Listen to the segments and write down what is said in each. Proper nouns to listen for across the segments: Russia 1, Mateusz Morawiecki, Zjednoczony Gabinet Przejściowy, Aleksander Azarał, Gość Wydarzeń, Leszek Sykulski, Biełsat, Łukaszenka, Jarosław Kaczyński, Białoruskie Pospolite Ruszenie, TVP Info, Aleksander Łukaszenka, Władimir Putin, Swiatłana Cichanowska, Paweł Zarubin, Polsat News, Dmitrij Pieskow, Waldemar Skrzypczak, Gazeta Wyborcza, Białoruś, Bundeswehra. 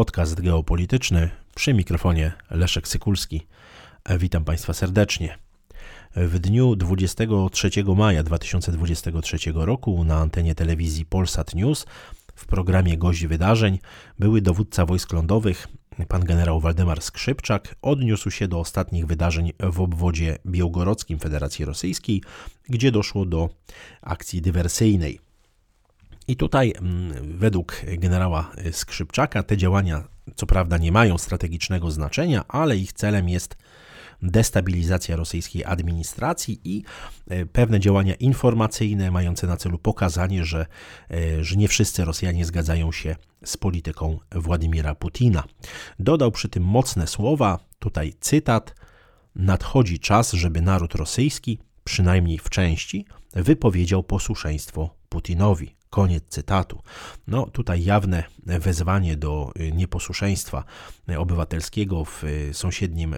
Podcast geopolityczny, przy mikrofonie Leszek Sykulski. Witam Państwa serdecznie. W dniu 23 maja 2023 roku na antenie telewizji Polsat News w programie Gość Wydarzeń były dowódca wojsk lądowych, pan generał Waldemar Skrzypczak, odniósł się do ostatnich wydarzeń w obwodzie białgorodzkim Federacji Rosyjskiej, gdzie doszło do akcji dywersyjnej. I tutaj według generała Skrzypczaka te działania co prawda nie mają strategicznego znaczenia, ale ich celem jest destabilizacja rosyjskiej administracji i pewne działania informacyjne mające na celu pokazanie, że nie wszyscy Rosjanie zgadzają się z polityką Władimira Putina. Dodał przy tym mocne słowa, tutaj cytat: nadchodzi czas, żeby naród rosyjski, przynajmniej w części, wypowiedział posłuszeństwo Putinowi. Koniec cytatu. No tutaj jawne wezwanie do nieposłuszeństwa obywatelskiego w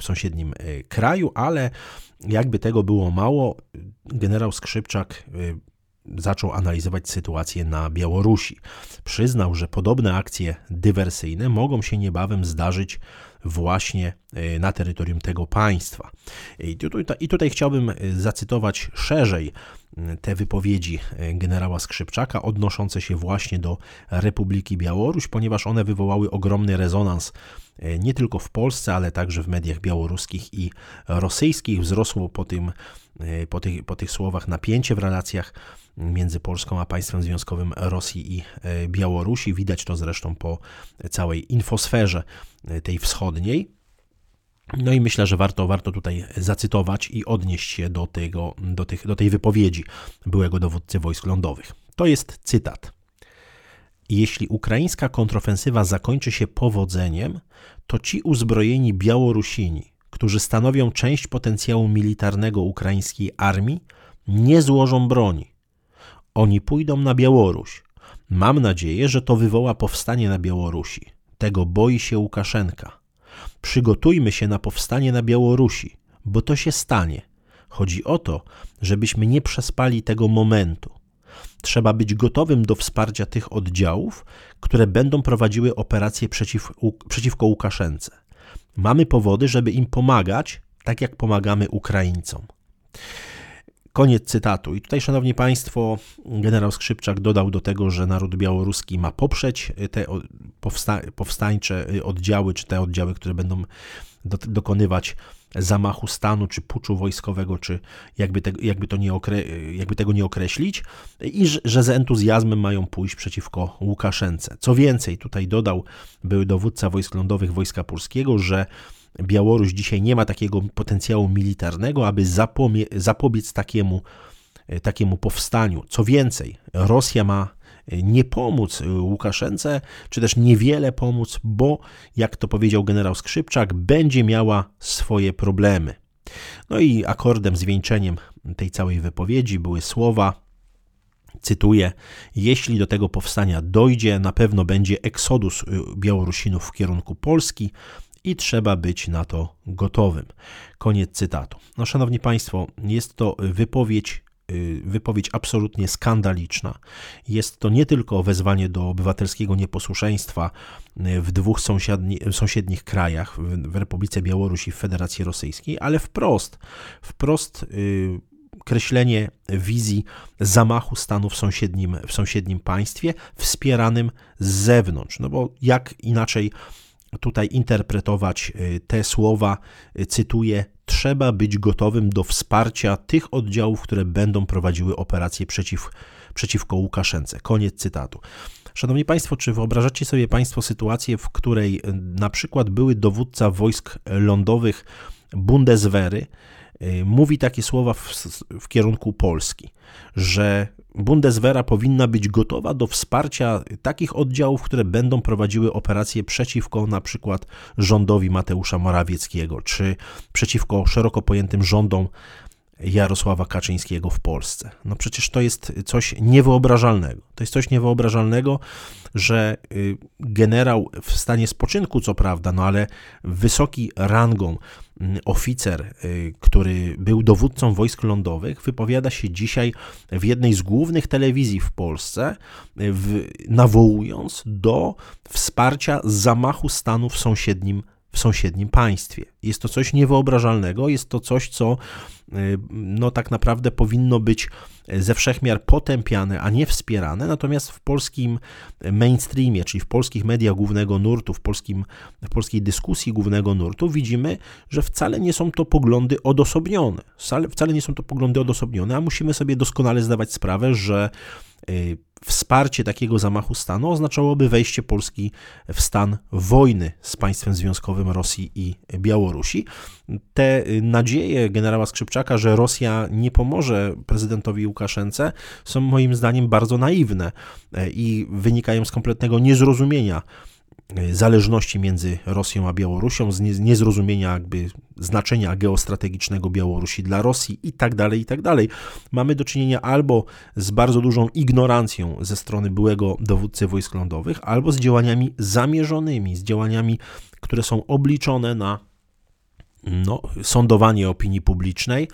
sąsiednim kraju, ale jakby tego było mało, generał Skrzypczak zaczął analizować sytuację na Białorusi. Przyznał, że podobne akcje dywersyjne mogą się niebawem zdarzyć właśnie na terytorium tego państwa. I tutaj chciałbym zacytować szerzej te wypowiedzi generała Skrzypczaka odnoszące się właśnie do Republiki Białoruś, ponieważ one wywołały ogromny rezonans nie tylko w Polsce, ale także w mediach białoruskich i rosyjskich. Wzrosło po tych słowach napięcie w relacjach między Polską a państwem związkowym Rosji i Białorusi. Widać to zresztą po całej infosferze tej wschodniej. No i myślę, że warto tutaj zacytować i odnieść się do tej wypowiedzi byłego dowódcy wojsk lądowych. To jest cytat. Jeśli ukraińska kontrofensywa zakończy się powodzeniem, to ci uzbrojeni Białorusini, którzy stanowią część potencjału militarnego ukraińskiej armii, nie złożą broni. Oni pójdą na Białoruś. Mam nadzieję, że to wywoła powstanie na Białorusi. Tego boi się Łukaszenka. Przygotujmy się na powstanie na Białorusi, bo to się stanie. Chodzi o to, żebyśmy nie przespali tego momentu. Trzeba być gotowym do wsparcia tych oddziałów, które będą prowadziły operacje przeciwko Łukaszence. Mamy powody, żeby im pomagać, tak jak pomagamy Ukraińcom. Koniec cytatu. I tutaj, szanowni państwo, generał Skrzypczak dodał do tego, że naród białoruski ma poprzeć te powstańcze oddziały, czy te oddziały, które będą dokonywać zamachu stanu, czy puczu wojskowego, czy jakby tego nie określić, i że z entuzjazmem mają pójść przeciwko Łukaszence. Co więcej, tutaj dodał były dowódca wojsk lądowych Wojska Polskiego, że Białoruś dzisiaj nie ma takiego potencjału militarnego, aby zapobiec takiemu powstaniu. Co więcej, Rosja ma nie pomóc Łukaszence, czy też niewiele pomóc, bo, jak to powiedział generał Skrzypczak, będzie miała swoje problemy. No i akordem, zwieńczeniem tej całej wypowiedzi były słowa, cytuję: jeśli do tego powstania dojdzie, na pewno będzie eksodus Białorusinów w kierunku Polski i trzeba być na to gotowym. Koniec cytatu. No, szanowni państwo, jest to wypowiedź absolutnie skandaliczna. Jest to nie tylko wezwanie do obywatelskiego nieposłuszeństwa w dwóch sąsiednich krajach, w Republice Białorusi i w Federacji Rosyjskiej, ale wprost kreślenie wizji zamachu stanu w sąsiednim państwie, wspieranym z zewnątrz. No bo jak inaczej tutaj interpretować te słowa, cytuję: trzeba być gotowym do wsparcia tych oddziałów, które będą prowadziły operacje przeciwko Łukaszence. Koniec cytatu. Szanowni państwo, czy wyobrażacie sobie państwo sytuację, w której na przykład były dowódca wojsk lądowych Bundeswehry mówi takie słowa w kierunku Polski, że Bundeswehra powinna być gotowa do wsparcia takich oddziałów, które będą prowadziły operacje przeciwko na przykład rządowi Mateusza Morawieckiego, czy przeciwko szeroko pojętym rządom Jarosława Kaczyńskiego w Polsce. No przecież to jest coś niewyobrażalnego. To jest coś niewyobrażalnego, że generał w stanie spoczynku, co prawda, no ale wysoki rangą oficer, który był dowódcą wojsk lądowych, wypowiada się dzisiaj w jednej z głównych telewizji w Polsce, nawołując do wsparcia zamachu stanu w sąsiednim państwie. Jest to coś niewyobrażalnego, jest to coś, co no tak naprawdę powinno być ze wszechmiar potępiane, a nie wspierane, natomiast w polskim mainstreamie, czyli w polskich mediach głównego nurtu, w polskiej dyskusji głównego nurtu widzimy, że wcale nie są to poglądy odosobnione. Wcale nie są to poglądy odosobnione, a musimy sobie doskonale zdawać sprawę, że wsparcie takiego zamachu stanu oznaczałoby wejście Polski w stan wojny z państwem związkowym Rosji i Białorusi. Te nadzieje generała Skrzypczaka, że Rosja nie pomoże prezydentowi Łukaszence, są moim zdaniem bardzo naiwne i wynikają z kompletnego niezrozumienia zależności między Rosją a Białorusią, z niezrozumienia jakby znaczenia geostrategicznego Białorusi dla Rosji i tak dalej, i tak dalej. Mamy do czynienia albo z bardzo dużą ignorancją ze strony byłego dowódcy wojsk lądowych, albo z działaniami zamierzonymi, z działaniami, które są obliczone na sądowanie opinii publicznej,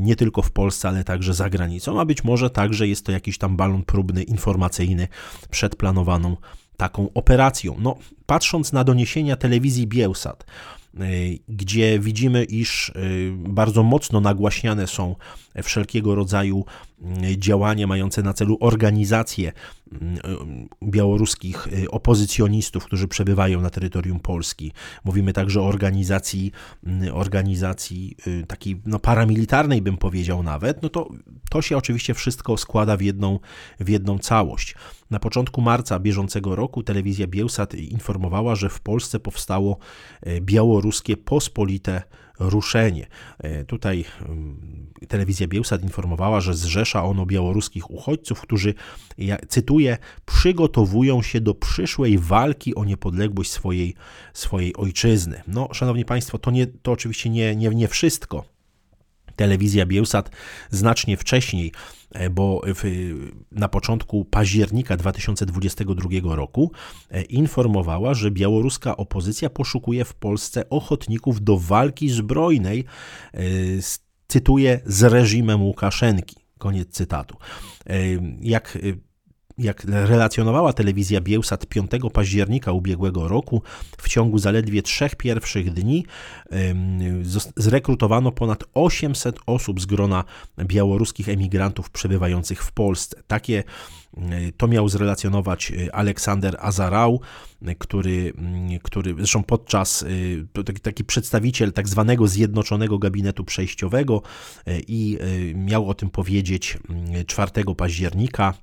nie tylko w Polsce, ale także za granicą, a być może także jest to jakiś tam balon próbny, informacyjny przed planowaną taką operacją. No, patrząc na doniesienia telewizji Biełsat, gdzie widzimy, iż bardzo mocno nagłaśniane są wszelkiego rodzaju działania mające na celu organizację białoruskich opozycjonistów, którzy przebywają na terytorium Polski. Mówimy także o organizacji takiej paramilitarnej, bym powiedział nawet, to się oczywiście wszystko składa w jedną całość. Na początku marca bieżącego roku telewizja Biełsat informowała, że w Polsce powstało Białoruskie Pospolite Ruszenie. Tutaj telewizja Biełsat informowała, że zrzesza ono białoruskich uchodźców, którzy, cytuję, przygotowują się do przyszłej walki o niepodległość swojej ojczyzny. No, szanowni państwo, to oczywiście nie wszystko. Telewizja Biełsat znacznie wcześniej, bo na początku października 2022 roku informowała, że białoruska opozycja poszukuje w Polsce ochotników do walki zbrojnej, cytuję, z reżimem Łukaszenki. Koniec cytatu. Jak relacjonowała telewizja Biełsat 5 października ubiegłego roku, w ciągu zaledwie 3 pierwszych dni zrekrutowano ponad 800 osób z grona białoruskich emigrantów przebywających w Polsce. To miał zrelacjonować Aleksander Azarał, który zresztą podczas taki przedstawiciel tak zwanego Zjednoczonego Gabinetu Przejściowego i miał o tym powiedzieć 4 października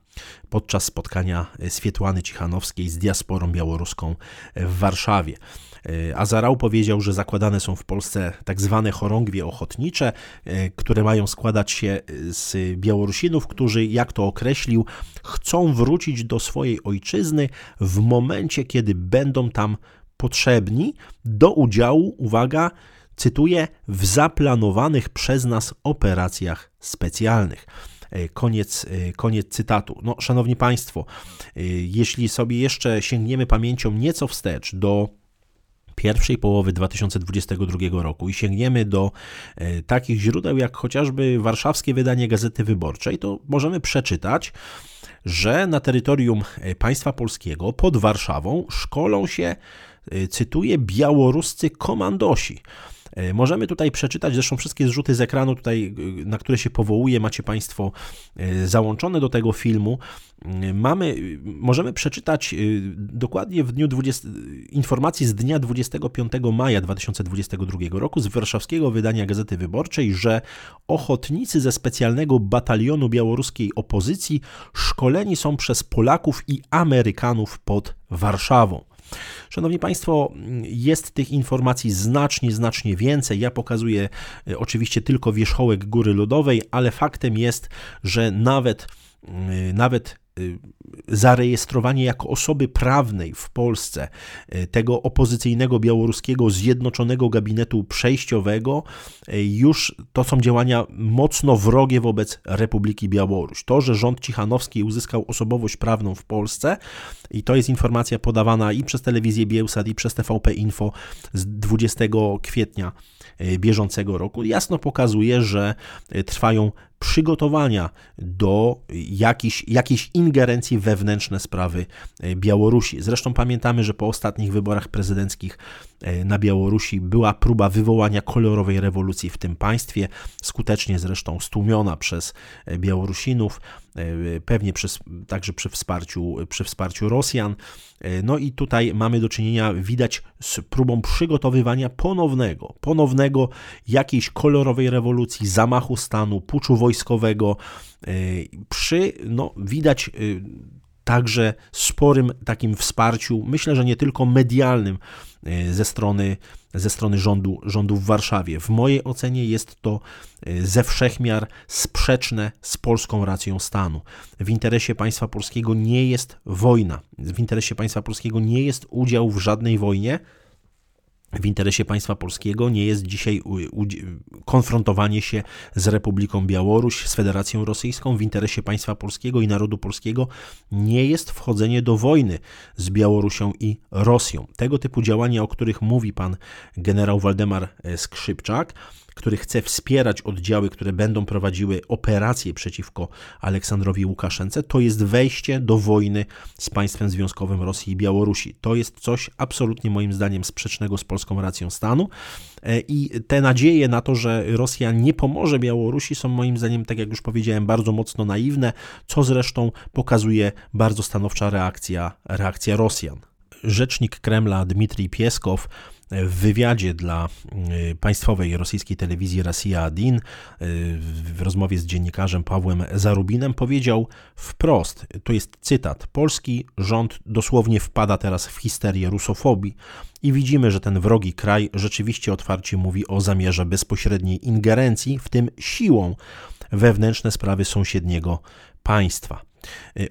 podczas spotkania Swiatłany Cichanowskiej z diasporą białoruską w Warszawie. Azarał powiedział, że zakładane są w Polsce tak zwane chorągwie ochotnicze, które mają składać się z Białorusinów, którzy, jak to określił, chcą wrócić do swojej ojczyzny w momencie, kiedy będą tam potrzebni do udziału, uwaga, cytuję, w zaplanowanych przez nas operacjach specjalnych. Koniec cytatu. No, szanowni państwo, jeśli sobie jeszcze sięgniemy pamięcią nieco wstecz do pierwszej połowy 2022 roku i sięgniemy do takich źródeł jak chociażby warszawskie wydanie Gazety Wyborczej, to możemy przeczytać, że na terytorium państwa polskiego pod Warszawą szkolą się, cytuję, białoruscy komandosi. Możemy tutaj przeczytać, zresztą wszystkie zrzuty z ekranu tutaj, na które się powołuje, macie państwo załączone do tego filmu. Możemy przeczytać dokładnie informacji z dnia 25 maja 2022 roku z warszawskiego wydania Gazety Wyborczej, że ochotnicy ze specjalnego batalionu białoruskiej opozycji szkoleni są przez Polaków i Amerykanów pod Warszawą. Szanowni państwo, jest tych informacji znacznie więcej. Ja pokazuję oczywiście tylko wierzchołek góry lodowej, ale faktem jest, że nawet zarejestrowanie jako osoby prawnej w Polsce tego opozycyjnego białoruskiego Zjednoczonego Gabinetu Przejściowego już to są działania mocno wrogie wobec Republiki Białoruś. To, że rząd Cichanowskiej uzyskał osobowość prawną w Polsce i to jest informacja podawana i przez telewizję Biełsat i przez TVP Info z 20 kwietnia bieżącego roku, jasno pokazuje, że trwają przygotowania do jakiejś ingerencji wewnętrzne sprawy Białorusi. Zresztą pamiętamy, że po ostatnich wyborach prezydenckich na Białorusi była próba wywołania kolorowej rewolucji w tym państwie, skutecznie zresztą stłumiona przez Białorusinów, pewnie także przy wsparciu Rosjan. No i tutaj mamy do czynienia, widać, z próbą przygotowywania ponownego jakiejś kolorowej rewolucji, zamachu stanu, puczu wojskowego, widać także sporym takim wsparciu, myślę, że nie tylko medialnym ze strony rządu w Warszawie. W mojej ocenie jest to ze wszechmiar sprzeczne z polską racją stanu. W interesie państwa polskiego nie jest wojna. W interesie państwa polskiego nie jest udział w żadnej wojnie. W interesie państwa polskiego nie jest dzisiaj konfrontowanie się z Republiką Białoruś, z Federacją Rosyjską. W interesie państwa polskiego i narodu polskiego nie jest wchodzenie do wojny z Białorusią i Rosją. Tego typu działania, o których mówi pan generał Waldemar Skrzypczak, który chce wspierać oddziały, które będą prowadziły operacje przeciwko Aleksandrowi Łukaszence, to jest wejście do wojny z państwem związkowym Rosji i Białorusi. To jest coś absolutnie moim zdaniem sprzecznego z polską racją stanu i te nadzieje na to, że Rosja nie pomoże Białorusi, są moim zdaniem, tak jak już powiedziałem, bardzo mocno naiwne, co zresztą pokazuje bardzo stanowcza reakcja Rosjan. Rzecznik Kremla Dmitrij Pieskow w wywiadzie dla państwowej rosyjskiej telewizji Russia 1 w rozmowie z dziennikarzem Pawłem Zarubinem powiedział wprost, to jest cytat: polski rząd dosłownie wpada teraz w histerię rusofobii i widzimy, że ten wrogi kraj rzeczywiście otwarcie mówi o zamierze bezpośredniej ingerencji, w tym siłą, wewnętrzne sprawy sąsiedniego państwa.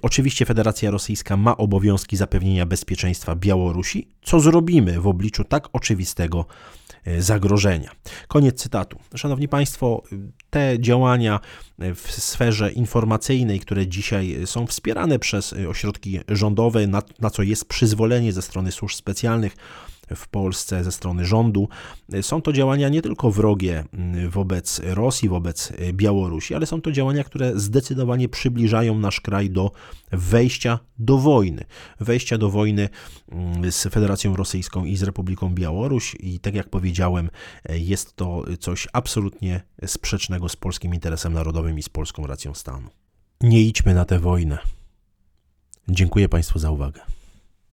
Oczywiście Federacja Rosyjska ma obowiązki zapewnienia bezpieczeństwa Białorusi. Co zrobimy w obliczu tak oczywistego zagrożenia? Koniec cytatu. Szanowni Państwo, te działania w sferze informacyjnej, które dzisiaj są wspierane przez ośrodki rządowe, na co jest przyzwolenie ze strony służb specjalnych w Polsce, ze strony rządu, są to działania nie tylko wrogie wobec Rosji, wobec Białorusi, ale są to działania, które zdecydowanie przybliżają nasz kraj do wejścia do wojny z Federacją Rosyjską i z Republiką Białoruś i tak jak powiedziałem, jest to coś absolutnie sprzecznego z polskim interesem narodowym i z polską racją stanu. Nie idźmy na tę wojnę. Dziękuję Państwu za uwagę.